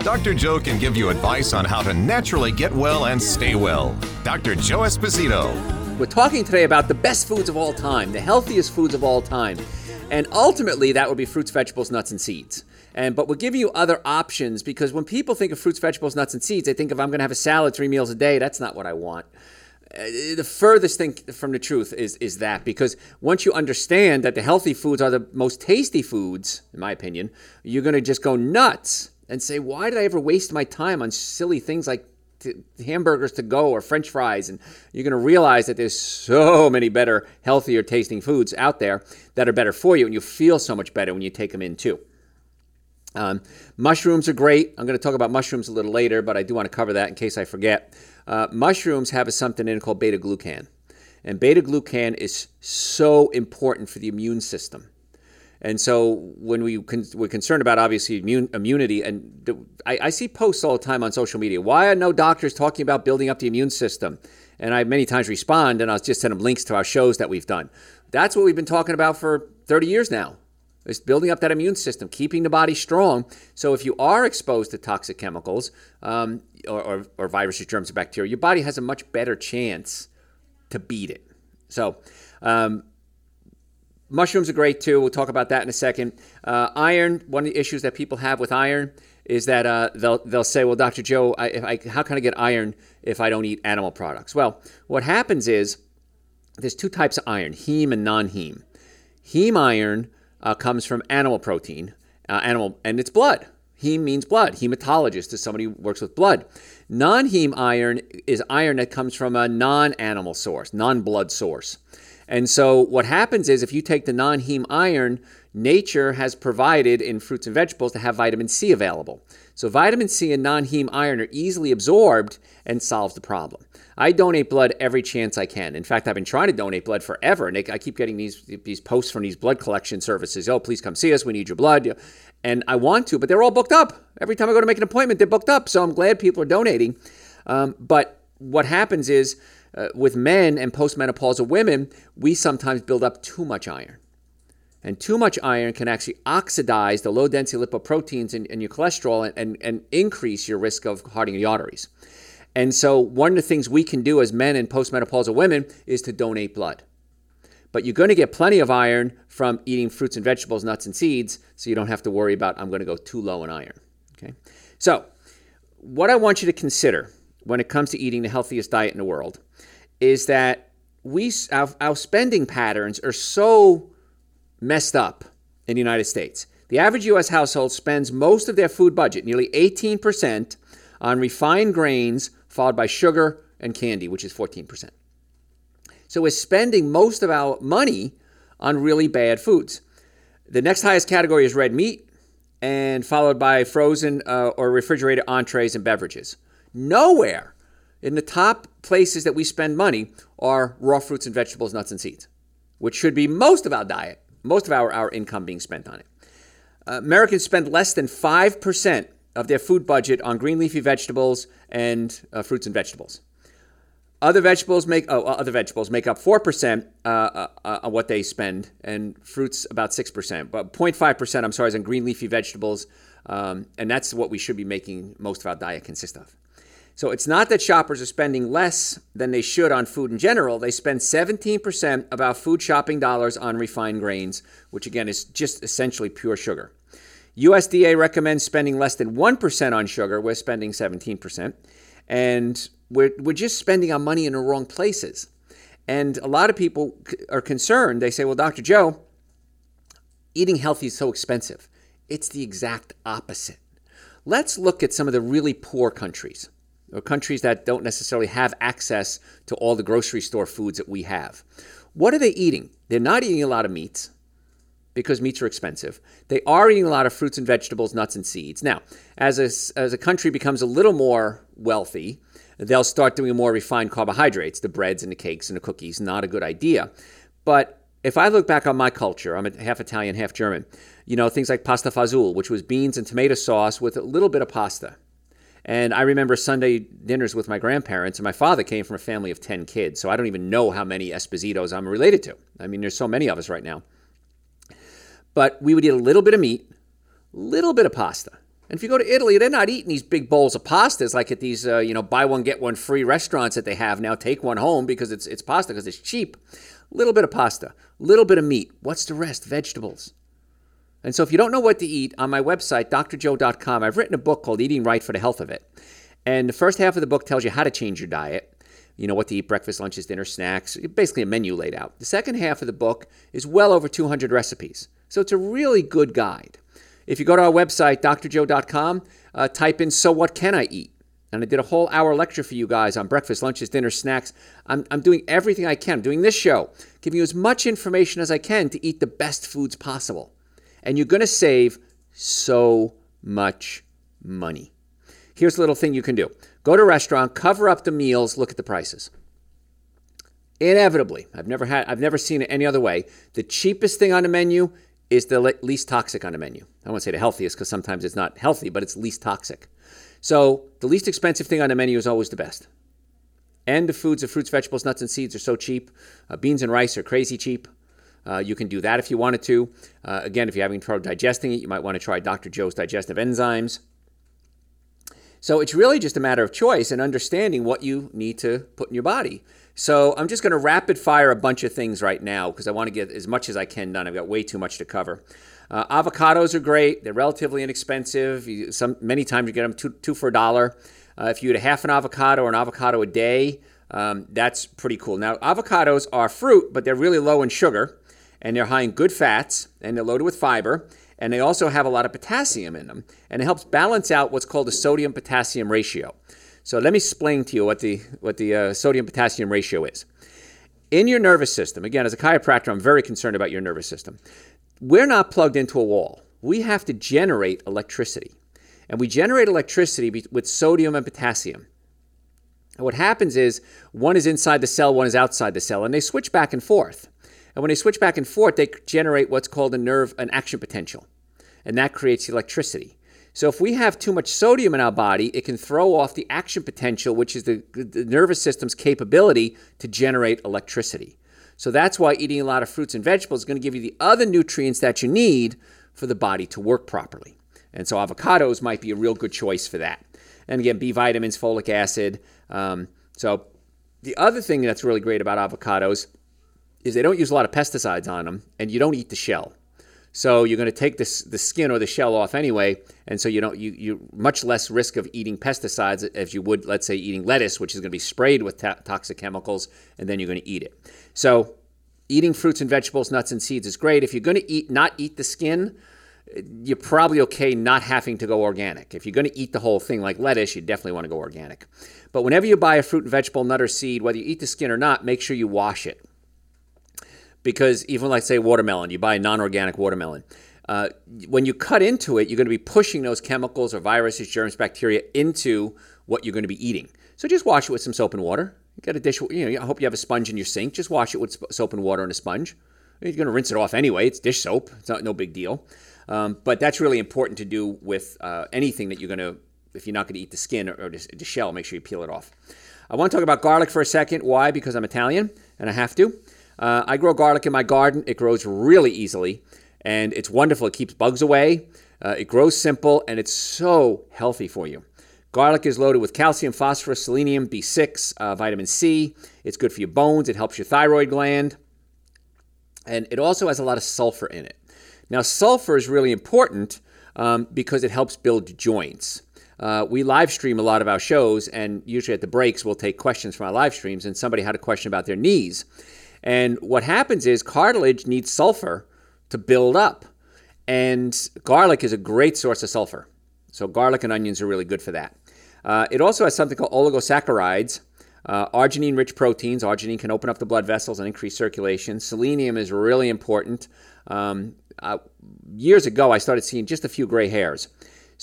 Dr. Joe can give you advice on how to naturally get well and stay well. Dr. Joe Esposito. We're talking today about the best foods of all time, the healthiest foods of all time. And ultimately, that would be fruits, vegetables, nuts, and seeds. But we'll give you other options, because when people think of fruits, vegetables, nuts, and seeds, they think if I'm going to have a salad 3 meals a day, that's not what I want. The furthest thing from the truth is that, because once you understand that the healthy foods are the most tasty foods, in my opinion, you're going to just go nuts and say, why did I ever waste my time on silly things like hamburgers to go or French fries? And you're going to realize that there's so many better, healthier tasting foods out there that are better for you, and you feel so much better when you take them in too. Mushrooms are great. I'm going to talk about mushrooms a little later, but I do want to cover that in case I forget. Mushrooms have something in it called beta-glucan. And beta-glucan is so important for the immune system. And so when we're concerned about, obviously, immunity, and I see posts all the time on social media, why are no doctors talking about building up the immune system? And I many times respond, and I'll just send them links to our shows that we've done. That's what we've been talking about for 30 years now. It's building up that immune system, keeping the body strong. So if you are exposed to toxic chemicals or viruses, germs, or bacteria, your body has a much better chance to beat it. So mushrooms are great too. We'll talk about that in a second. Iron, one of the issues that people have with iron is that they'll say, well, Dr. Joe, how can I get iron if I don't eat animal products? Well, what happens is there's 2 types of iron, heme and non-heme. Heme iron comes from animal protein, and it's blood. Heme means blood. Hematologist is somebody who works with blood. Non-heme iron is iron that comes from a non-animal source, non-blood source. And so what happens is if you take the non-heme iron, nature has provided in fruits and vegetables to have vitamin C available. So vitamin C and non-heme iron are easily absorbed and solves the problem. I donate blood every chance I can. In fact, I've been trying to donate blood forever, and I keep getting these posts from these blood collection services. Oh, please come see us. We need your blood. And I want to, but they're all booked up. Every time I go to make an appointment, they're booked up. So I'm glad people are donating. But what happens is with men and postmenopausal women, we sometimes build up too much iron. And too much iron can actually oxidize the low-density lipoproteins in your cholesterol and increase your risk of hardening the arteries. And so one of the things we can do as men and postmenopausal women is to donate blood. But you're going to get plenty of iron from eating fruits and vegetables, nuts and seeds, so you don't have to worry about, I'm going to go too low in iron. Okay. So what I want you to consider when it comes to eating the healthiest diet in the world is that our spending patterns are so messed up in the United States. The average U.S. household spends most of their food budget, nearly 18%, on refined grains, followed by sugar and candy, which is 14%. So we're spending most of our money on really bad foods. The next highest category is red meat, and followed by frozen or refrigerated entrees and beverages. Nowhere in the top places that we spend money are raw fruits and vegetables, nuts and seeds, which should be most of our diet. Most of our income being spent on it. Americans spend less than 5% of their food budget on green leafy vegetables and fruits and vegetables. Other vegetables make up 4% of what they spend, and fruits about 6%. But 0.5%, is on green leafy vegetables, and that's what we should be making most of our diet consist of. So it's not that shoppers are spending less than they should on food in general. They spend 17% of our food shopping dollars on refined grains, which again is just essentially pure sugar. USDA recommends spending less than 1% on sugar. We're spending 17%. And we're just spending our money in the wrong places. And a lot of people are concerned. They say, well, Dr. Joe, eating healthy is so expensive. It's the exact opposite. Let's look at some of the really poor countries, or countries that don't necessarily have access to all the grocery store foods that we have. What are they eating? They're not eating a lot of meats, because meats are expensive. They are eating a lot of fruits and vegetables, nuts and seeds. Now, as a country becomes a little more wealthy, they'll start doing more refined carbohydrates, the breads and the cakes and the cookies. Not a good idea. But if I look back on my culture, I'm half Italian, half German, you know, things like pasta fazool, which was beans and tomato sauce with a little bit of pasta. And I remember Sunday dinners with my grandparents, and my father came from a family of 10 kids, so I don't even know how many Espositos I'm related to. I mean, there's so many of us right now. But we would eat a little bit of meat, a little bit of pasta. And if you go to Italy, they're not eating these big bowls of pastas like at these, buy one, get one free restaurants that they have now. Take one home because it's pasta, because it's cheap. A little bit of pasta, a little bit of meat. What's the rest? Vegetables. And so if you don't know what to eat, on my website, drjoe.com, I've written a book called Eating Right for the Health of It. And the first half of the book tells you how to change your diet, you know, what to eat, breakfast, lunches, dinner, snacks, basically a menu laid out. The second half of the book is well over 200 recipes. So it's a really good guide. If you go to our website, drjoe.com, type in, so what can I eat? And I did a whole hour lecture for you guys on breakfast, lunches, dinner, snacks. I'm doing everything I can. I'm doing this show, giving you as much information as I can to eat the best foods possible. And you're going to save so much money. Here's a little thing you can do. Go to a restaurant, cover up the meals, look at the prices. Inevitably, I've never seen it any other way. The cheapest thing on the menu is the least toxic on the menu. I won't say the healthiest because sometimes it's not healthy, but it's least toxic. So the least expensive thing on the menu is always the best. And the foods of fruits, vegetables, nuts, and seeds are so cheap. Beans and rice are crazy cheap. You can do that if you wanted to. Again, if you're having trouble digesting it, you might want to try Dr. Joe's Digestive Enzymes. So it's really just a matter of choice and understanding what you need to put in your body. So I'm just going to rapid fire a bunch of things right now because I want to get as much as I can done. I've got way too much to cover. Avocados are great. They're relatively inexpensive. Many times you get them two for $1. If you eat a half an avocado or an avocado a day, that's pretty cool. Now, avocados are fruit, but they're really low in sugar. And they're high in good fats, and they're loaded with fiber, and they also have a lot of potassium in them. And it helps balance out what's called the sodium-potassium ratio. So let me explain to you what the sodium-potassium ratio is. In your nervous system, again, as a chiropractor, I'm very concerned about your nervous system. We're not plugged into a wall. We have to generate electricity. And we generate electricity with sodium and potassium. And what happens is one is inside the cell, one is outside the cell, and they switch back and forth. And when they switch back and forth, they generate what's called an action potential. And that creates electricity. So if we have too much sodium in our body, it can throw off the action potential, which is the nervous system's capability to generate electricity. So that's why eating a lot of fruits and vegetables is going to give you the other nutrients that you need for the body to work properly. And so avocados might be a real good choice for that. And again, B vitamins, folic acid. So the other thing that's really great about avocados is they don't use a lot of pesticides on them, and you don't eat the shell. So you're going to take the skin or the shell off anyway, and so you're much less risk of eating pesticides as you would, let's say, eating lettuce, which is going to be sprayed with toxic chemicals, and then you're going to eat it. So eating fruits and vegetables, nuts and seeds is great. If you're going to not eat the skin, you're probably okay not having to go organic. If you're going to eat the whole thing like lettuce, you definitely want to go organic. But whenever you buy a fruit and vegetable, nut or seed, whether you eat the skin or not, make sure you wash it. Because even like, say, watermelon, you buy a non-organic watermelon. When you cut into it, you're going to be pushing those chemicals or viruses, germs, bacteria into what you're going to be eating. So just wash it with some soap and water. Get a dish, I hope you have a sponge in your sink. Just wash it with soap and water and a sponge. You're going to rinse it off anyway. It's dish soap. It's no big deal. But that's really important to do with anything that you're going to, if you're not going to eat the skin or the shell, make sure you peel it off. I want to talk about garlic for a second. Why? Because I'm Italian and I have to. I grow garlic in my garden. It grows really easily, and it's wonderful. It keeps bugs away. It grows simple, and it's so healthy for you. Garlic is loaded with calcium, phosphorus, selenium, B6, vitamin C. It's good for your bones. It helps your thyroid gland, and it also has a lot of sulfur in it. Now, sulfur is really important because it helps build joints. We live stream a lot of our shows, and usually at the breaks, we'll take questions from our live streams, and somebody had a question about their knees. And what happens is cartilage needs sulfur to build up. And garlic is a great source of sulfur. So garlic and onions are really good for that. It also has something called oligosaccharides, arginine-rich proteins. Arginine can open up the blood vessels and increase circulation. Selenium is really important. Years ago, I started seeing just a few gray hairs.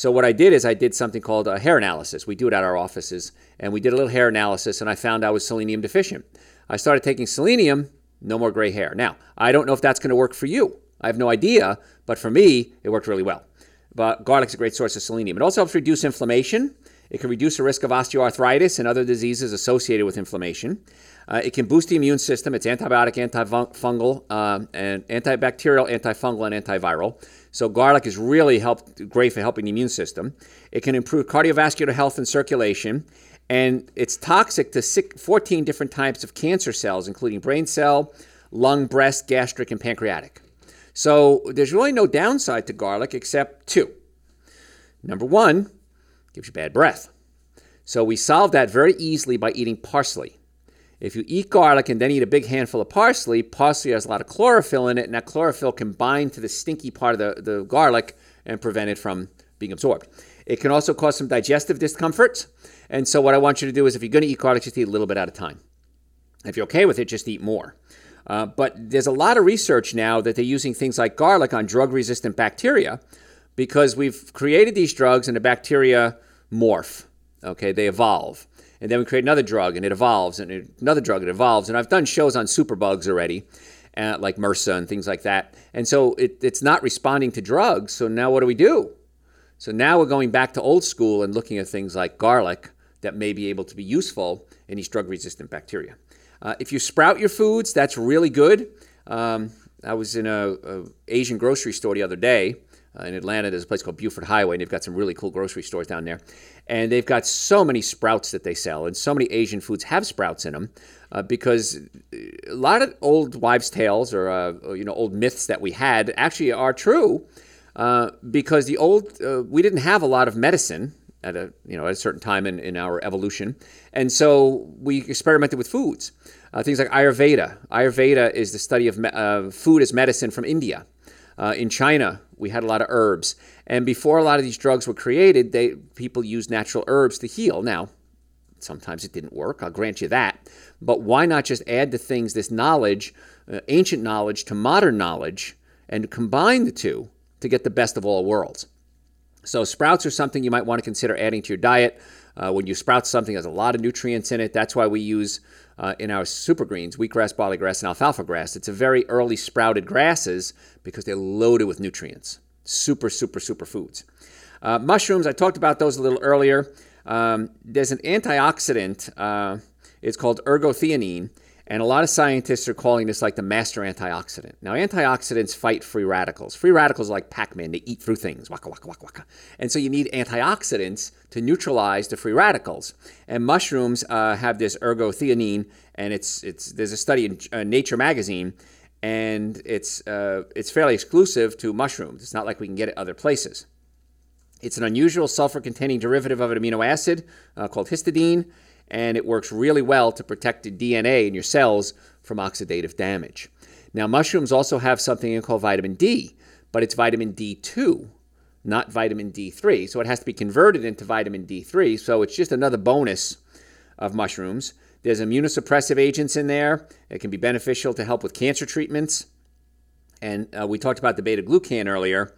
So what I did is I did something called a hair analysis. We do it at our offices, and we did a little hair analysis, and I found I was selenium deficient. I started taking selenium, no more gray hair. Now, I don't know if that's going to work for you. I have no idea, but for me, it worked really well. But garlic's a great source of selenium. It also helps reduce inflammation. It can reduce the risk of osteoarthritis and other diseases associated with inflammation. It can boost the immune system. It's antibiotic, antifungal, and antibacterial, antifungal, and antiviral. So garlic is really great for helping the immune system. It can improve cardiovascular health and circulation. And it's toxic to 14 different types of cancer cells, including brain cell, lung, breast, gastric, and pancreatic. So there's really no downside to garlic except two. Number one, gives you bad breath. So we solve that very easily by eating parsley. If you eat garlic and then eat a big handful of parsley has a lot of chlorophyll in it, and that chlorophyll can bind to the stinky part of the garlic and prevent it from being absorbed. It can also cause some digestive discomfort. And so what I want you to do is if you're going to eat garlic, just eat a little bit at a time. If you're okay with it, just eat more. But there's a lot of research now that they're using things like garlic on drug-resistant bacteria, because we've created these drugs and the bacteria morph, okay? They evolve. And then we create another drug and it evolves, and another drug, it evolves. And I've done shows on superbugs already, like MRSA and things like that. And so it's not responding to drugs. So now what do we do? So now we're going back to old school and looking at things like garlic that may be able to be useful in these drug-resistant bacteria. If you sprout your foods, that's really good. I was in an Asian grocery store the other day. In Atlanta, there's a place called Buford Highway, and they've got some really cool grocery stores down there. And they've got so many sprouts that they sell, and so many Asian foods have sprouts in them, because a lot of old wives' tales or old myths that we had actually are true, because the old we didn't have a lot of medicine at a certain time in our evolution, and so we experimented with foods, things like Ayurveda. Ayurveda is the study of food as medicine from India. In China, we had a lot of herbs. And before a lot of these drugs were created, people used natural herbs to heal. Now, sometimes it didn't work. I'll grant you that. But why not just add to things this knowledge, ancient knowledge to modern knowledge, and combine the two to get the best of all worlds? So sprouts are something you might want to consider adding to your diet. When you sprout something, there's a lot of nutrients in it. That's why we use in our super greens, wheatgrass, barley grass, and alfalfa grass. It's a very early sprouted grasses because they're loaded with nutrients. Super, super, super foods. Mushrooms, I talked about those a little earlier. There's an antioxidant. It's called ergotheanine. And a lot of scientists are calling this like the master antioxidant. Now, antioxidants fight free radicals. Free radicals are like Pac-Man. They eat through things. Waka, waka, waka, waka. And so you need antioxidants to neutralize the free radicals. And mushrooms have this ergotheanine, and there's a study in Nature magazine, and it's fairly exclusive to mushrooms. It's not like we can get it other places. It's an unusual sulfur-containing derivative of an amino acid called histidine, and it works really well to protect the DNA in your cells from oxidative damage. Now, mushrooms also have something called vitamin D, but it's vitamin D2, not vitamin D3. So it has to be converted into vitamin D3. So it's just another bonus of mushrooms. There's immunosuppressive agents in there. It can be beneficial to help with cancer treatments. And we talked about the beta-glucan earlier.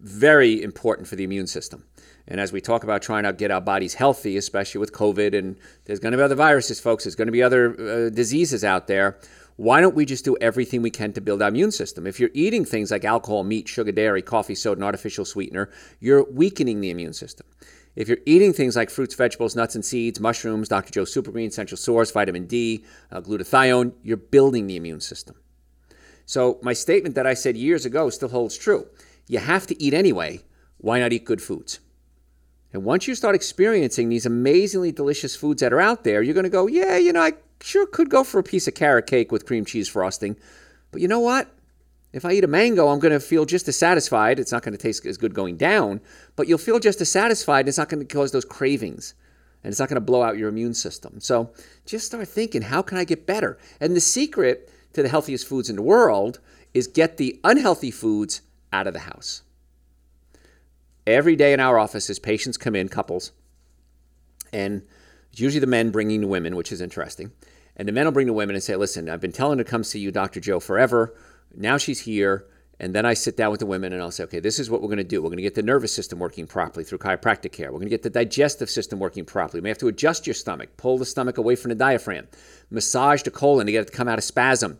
Very important for the immune system. And as we talk about trying to get our bodies healthy, especially with COVID, and there's going to be other viruses, folks, there's going to be other diseases out there, why don't we just do everything we can to build our immune system? If you're eating things like alcohol, meat, sugar, dairy, coffee, soda, and artificial sweetener, you're weakening the immune system. If you're eating things like fruits, vegetables, nuts, and seeds, mushrooms, Dr. Joe's Super Greens, Essential Source, vitamin D, glutathione, you're building the immune system. So my statement that I said years ago still holds true. You have to eat anyway. Why not eat good foods? And once you start experiencing these amazingly delicious foods that are out there, you're going to go, yeah, I sure could go for a piece of carrot cake with cream cheese frosting. But you know what? If I eat a mango, I'm going to feel just as satisfied. It's not going to taste as good going down, but you'll feel just as satisfied. It's not going to cause those cravings, and it's not going to blow out your immune system. So just start thinking, how can I get better? And the secret to the healthiest foods in the world is get the unhealthy foods out of the house. Every day in our offices, patients come in, couples, and it's usually the men bringing the women, which is interesting. And the men will bring the women and say, listen, I've been telling her to come see you, Dr. Joe, forever. Now she's here, And then I sit down with the women and I'll say, okay, this is what we're going to do. We're going to get the nervous system working properly through chiropractic care. We're going to get the digestive system working properly. We may have to adjust your stomach, pull the stomach away from the diaphragm, massage the colon to get it to come out of spasm.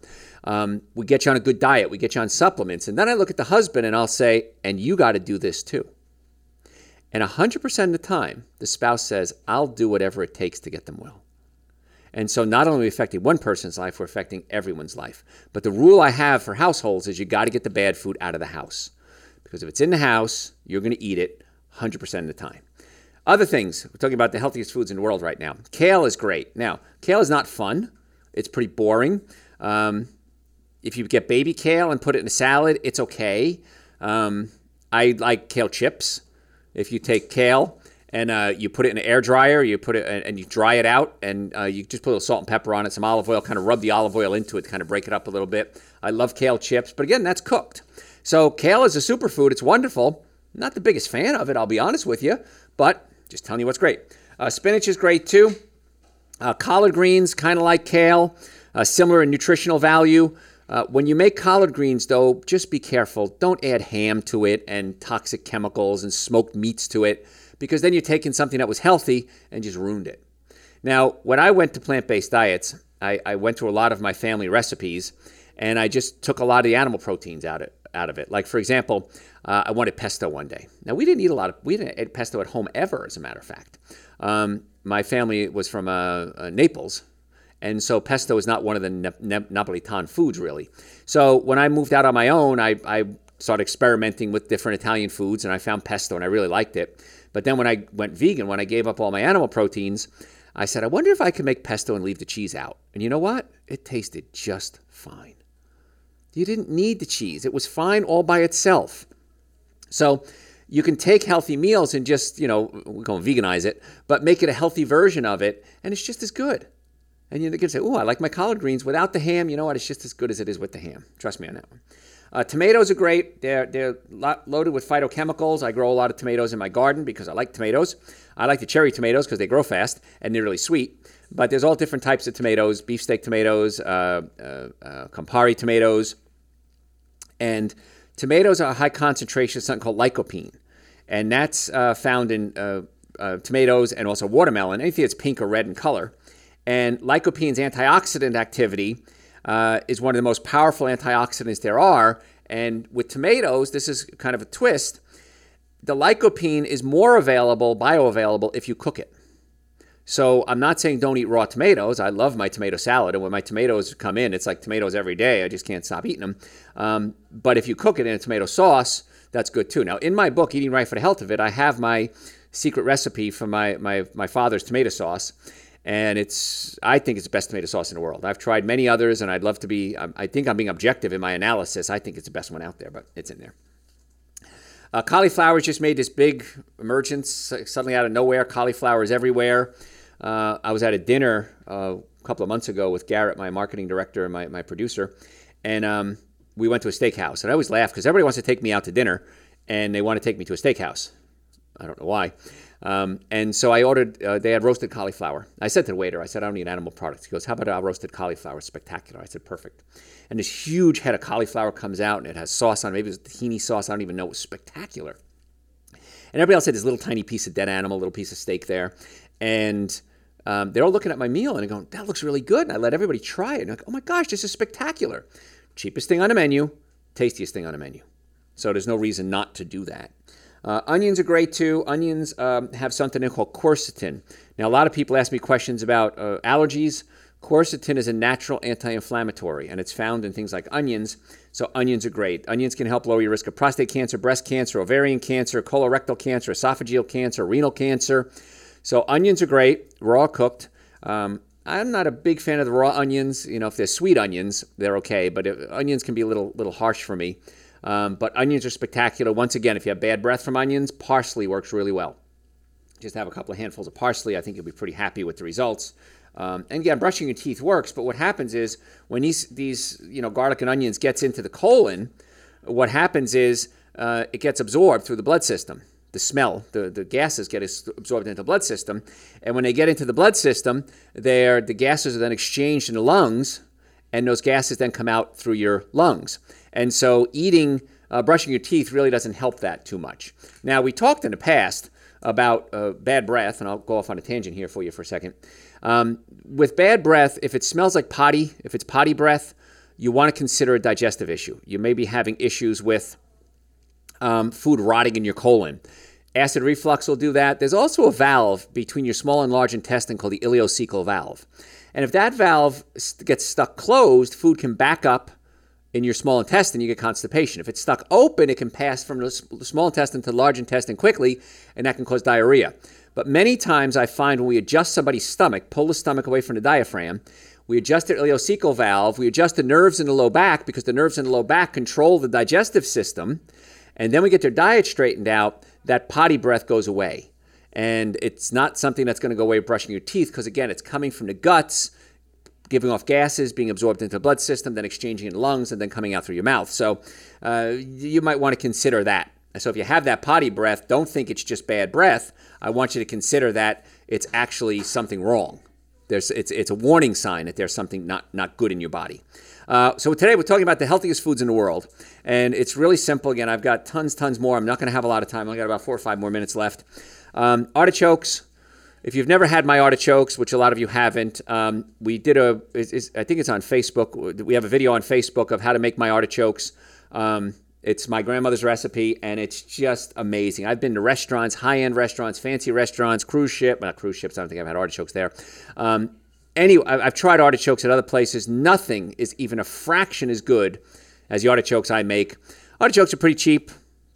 We get you on a good diet. We get you on supplements. And then I look at the husband and I'll say, and you got to do this too. And 100% of the time, the spouse says, I'll do whatever it takes to get them well. And so not only are we affecting one person's life, we're affecting everyone's life. But the rule I have for households is you got to get the bad food out of the house. Because if it's in the house, you're going to eat it 100% of the time. Other things, we're talking about the healthiest foods in the world right now. Kale is great. Now, kale is not fun. It's pretty boring. If you get baby kale and put it in a salad, it's okay. I like kale chips. If you take kale and you put it in an air dryer, you put it and you dry it out, and you just put a little salt and pepper on it, some olive oil, kind of rub the olive oil into it, kind of break it up a little bit. I love kale chips, but again, that's cooked. So kale is a superfood. It's wonderful. Not the biggest fan of it, I'll be honest with you, but just telling you what's great. Spinach is great too. Collard greens, kind of like kale, similar in nutritional value. When you make collard greens, though, just be careful. Don't add ham to it and toxic chemicals and smoked meats to it, because then you're taking something that was healthy and just ruined it. Now, when I went to plant-based diets, I went to a lot of my family recipes, and I just took a lot of the animal proteins out of it. Like, for example, I wanted pesto one day. Now, we didn't eat pesto at home ever, as a matter of fact. My family was from Naples. And so pesto is not one of the Napolitan foods, really. So when I moved out on my own, I started experimenting with different Italian foods, and I found pesto, and I really liked it. But then when I went vegan, when I gave up all my animal proteins, I said, I wonder if I could make pesto and leave the cheese out. And you know what? It tasted just fine. You didn't need the cheese. It was fine all by itself. So you can take healthy meals and just, we're going to veganize it, but make it a healthy version of it, and it's just as good. And you can say, I like my collard greens without the ham. You know what? It's just as good as it is with the ham. Trust me on that one. Tomatoes are great. They're loaded with phytochemicals. I grow a lot of tomatoes in my garden because I like tomatoes. I like the cherry tomatoes because they grow fast and they're really sweet. But there's all different types of tomatoes, beefsteak tomatoes, Campari tomatoes. And tomatoes are a high concentration of something called lycopene. And that's found in tomatoes and also watermelon, anything that's pink or red in color. And lycopene's antioxidant activity is one of the most powerful antioxidants there are. And with tomatoes, this is kind of a twist. The lycopene is more bioavailable if you cook it. So I'm not saying don't eat raw tomatoes. I love my tomato salad. And when my tomatoes come in, it's like tomatoes every day. I just can't stop eating them. But if you cook it in a tomato sauce, that's good too. Now, in my book, Eating Right for the Health of It, I have my secret recipe for my father's tomato sauce. And I think it's the best tomato sauce in the world. I've tried many others, and I'd love to be, I think I'm being objective in my analysis. I think it's the best one out there, but it's in there. Cauliflower's just made this big emergence suddenly out of nowhere. Cauliflower is everywhere. I was at a dinner a couple of months ago with Garrett, my marketing director and my producer, and we went to a steakhouse. And I always laugh because everybody wants to take me out to dinner, and they want to take me to a steakhouse. I don't know why. And so I ordered, they had roasted cauliflower. I said to the waiter, I don't need animal products. He goes, how about our roasted cauliflower? It's spectacular. I said, perfect. And this huge head of cauliflower comes out and it has sauce on it. Maybe it was tahini sauce. I don't even know. It was spectacular. And everybody else had this little tiny piece of dead animal, little piece of steak there. And they're all looking at my meal and they're going, that looks really good. And I let everybody try it. And I'm like, oh my gosh, this is spectacular. Cheapest thing on the menu, tastiest thing on the menu. So there's no reason not to do that. Onions are great too. Onions have something called quercetin. Now, a lot of people ask me questions about allergies. Quercetin is a natural anti-inflammatory, and it's found in things like onions. So onions are great. Onions can help lower your risk of prostate cancer, breast cancer, ovarian cancer, colorectal cancer, esophageal cancer, renal cancer. So onions are great, raw cooked. I'm not a big fan of the raw onions. If they're sweet onions, they're okay, but onions can be a little harsh for me. But onions are spectacular. Once again, if you have bad breath from onions, parsley works really well. Just have a couple of handfuls of parsley. I think you'll be pretty happy with the results. And again, brushing your teeth works. But what happens is when these garlic and onions gets into the colon, what happens is it gets absorbed through the blood system. The smell, the gases get absorbed into the blood system. And when they get into the blood system, the gases are then exchanged in the lungs. and those gases then come out through your lungs. And so brushing your teeth really doesn't help that too much. Now, we talked in the past about bad breath, and I'll go off on a tangent here for you for a second. With bad breath, if it smells like potty, if it's potty breath, you want to consider a digestive issue. You may be having issues with food rotting in your colon. Acid reflux will do that. There's also a valve between your small and large intestine called the ileocecal valve. And if that valve gets stuck closed, food can back up in your small intestine, you get constipation. If it's stuck open, it can pass from the small intestine to the large intestine quickly, and that can cause diarrhea. But many times I find when we adjust somebody's stomach, pull the stomach away from the diaphragm, we adjust the ileocecal valve, we adjust the nerves in the low back because the nerves in the low back control the digestive system, and then we get their diet straightened out, that potty breath goes away. And it's not something that's going to go away brushing your teeth because, again, it's coming from the guts, giving off gases, being absorbed into the blood system, then exchanging in the lungs, and then coming out through your mouth. So you might want to consider that. So if you have that potty breath, don't think it's just bad breath. I want you to consider that it's actually something wrong. It's a warning sign that there's something not good in your body. So today we're talking about the healthiest foods in the world. And it's really simple. Again, I've got tons more. I'm not going to have a lot of time. I've got about 4 or 5 more minutes left. Artichokes. If you've never had my artichokes, which a lot of you haven't, we did I think it's on Facebook. We have a video on Facebook of how to make my artichokes. It's my grandmother's recipe, and it's just amazing. I've been to restaurants, high-end restaurants, fancy restaurants, not cruise ships. I don't think I've had artichokes there. Anyway, I've tried artichokes at other places. Nothing is even a fraction as good as the artichokes I make. Artichokes are pretty cheap,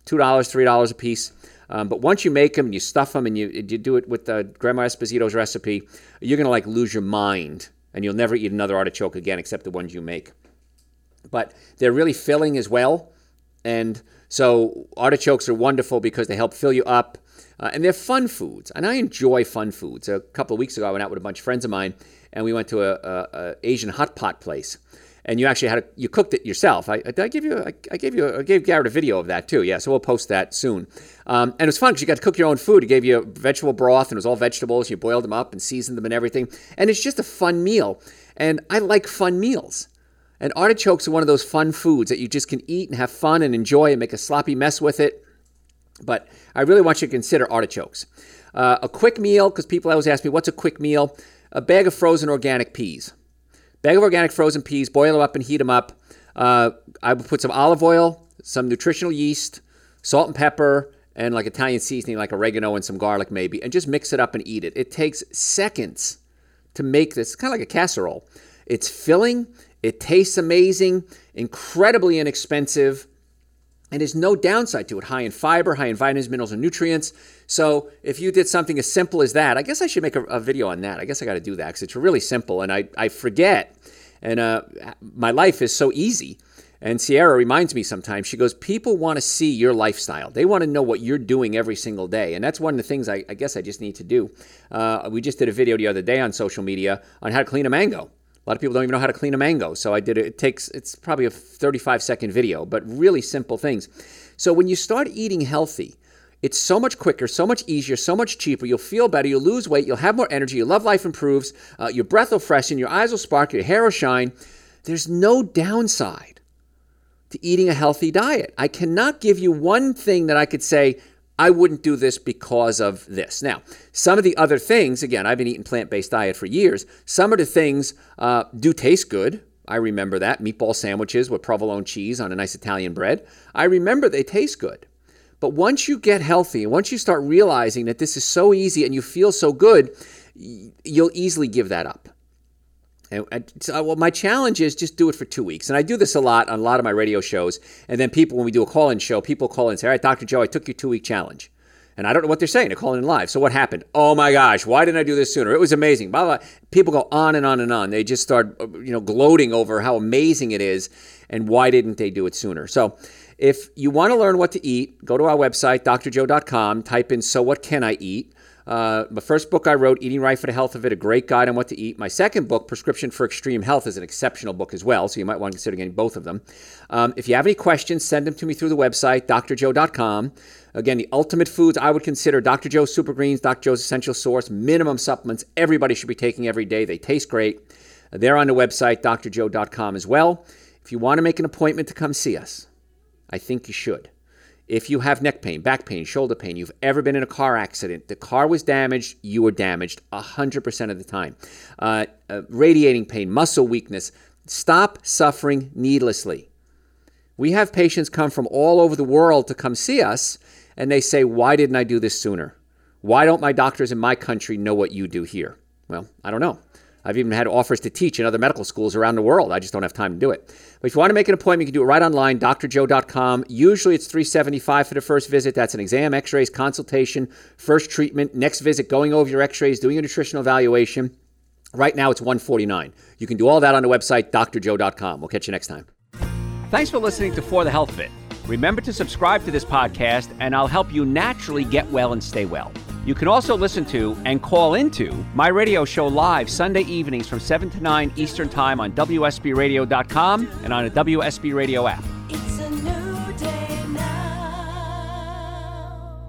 $2, $3 a piece. But once you make them and you stuff them and you do it with Grandma Esposito's recipe, you're going to lose your mind, and you'll never eat another artichoke again except the ones you make. But they're really filling as well. And so artichokes are wonderful because they help fill you up. And they're fun foods. And I enjoy fun foods. A couple of weeks ago, I went out with a bunch of friends of mine, and we went to an Asian hot pot place. And you actually you cooked it yourself. I gave Garrett a video of that too. Yeah, so we'll post that soon. And it was fun because you got to cook your own food. It gave you vegetable broth, and it was all vegetables. You boiled them up and seasoned them and everything. And it's just a fun meal. And I like fun meals. And artichokes are one of those fun foods that you just can eat and have fun and enjoy and make a sloppy mess with it. But I really want you to consider artichokes. A quick meal, because people always ask me, what's a quick meal? A bag of frozen organic peas. Bag of organic frozen peas, boil them up and heat them up. I would put some olive oil, some nutritional yeast, salt and pepper, and Italian seasoning like oregano and some garlic maybe, and just mix it up and eat it. It takes seconds to make this. It's kind of like a casserole. It's filling. It tastes amazing, incredibly inexpensive, and there's no downside to it. High in fiber, high in vitamins, minerals, and nutrients. So if you did something as simple as that, I guess I should make a video on that. I guess I got to do that because it's really simple, and I forget. And my life is so easy. And Sierra reminds me sometimes, she goes, people want to see your lifestyle. They want to know what you're doing every single day. And that's one of the things I guess I just need to do. We just did a video the other day on social media on how to clean a mango. A lot of people don't even know how to clean a mango. So I did it. It's probably a 35-second video, but really simple things. So when you start eating healthy, it's so much quicker, so much easier, so much cheaper. You'll feel better. You'll lose weight. You'll have more energy. Your love life improves. Your breath will freshen. Your eyes will spark. Your hair will shine. There's no downside to eating a healthy diet. I cannot give you one thing that I could say, I wouldn't do this because of this. Now, some of the other things, again, I've been eating plant-based diet for years. Some of the things do taste good. I remember that. Meatball sandwiches with provolone cheese on a nice Italian bread. I remember they taste good. But once you get healthy, and once you start realizing that this is so easy and you feel so good, you'll easily give that up. And my challenge is just do it for 2 weeks. And I do this a lot on a lot of my radio shows. And then people, when we do a call-in show, people call in and say, all right, Dr. Joe, I took your 2-week challenge. And I don't know what they're saying. They're calling in live. So what happened? Oh, my gosh, why didn't I do this sooner? It was amazing. Blah, blah. People go on and on and on. They just start gloating over how amazing it is and why didn't they do it sooner. So if you want to learn what to eat, go to our website, drjoe.com, type in, so what can I eat? My first book I wrote, Eating Right for the Health of It, a great guide on what to eat. My second book, Prescription for Extreme Health, is an exceptional book as well, so you might want to consider getting both of them. If you have any questions, send them to me through the website, drjoe.com. Again, the ultimate foods I would consider Dr. Joe's Super Greens, Dr. Joe's Essential Source, minimum supplements everybody should be taking every day. They taste great. They're on the website, drjoe.com as well. If you want to make an appointment to come see us, I think you should. If you have neck pain, back pain, shoulder pain, you've ever been in a car accident, the car was damaged, you were damaged 100% of the time. Radiating pain, muscle weakness, stop suffering needlessly. We have patients come from all over the world to come see us, and they say, why didn't I do this sooner? Why don't my doctors in my country know what you do here? Well, I don't know. I've even had offers to teach in other medical schools around the world. I just don't have time to do it. But if you want to make an appointment, you can do it right online, drjoe.com. Usually it's $375 for the first visit. That's an exam, x-rays, consultation, first treatment, next visit, going over your x-rays, doing a nutritional evaluation. Right now it's $149. You can do all that on the website, drjoe.com. We'll catch you next time. Thanks for listening to For the Health Fit. Remember to subscribe to this podcast, and I'll help you naturally get well and stay well. You can also listen to and call into my radio show live Sunday evenings from 7 to 9 Eastern Time on wsbradio.com and on a WSB Radio app. It's a new day now.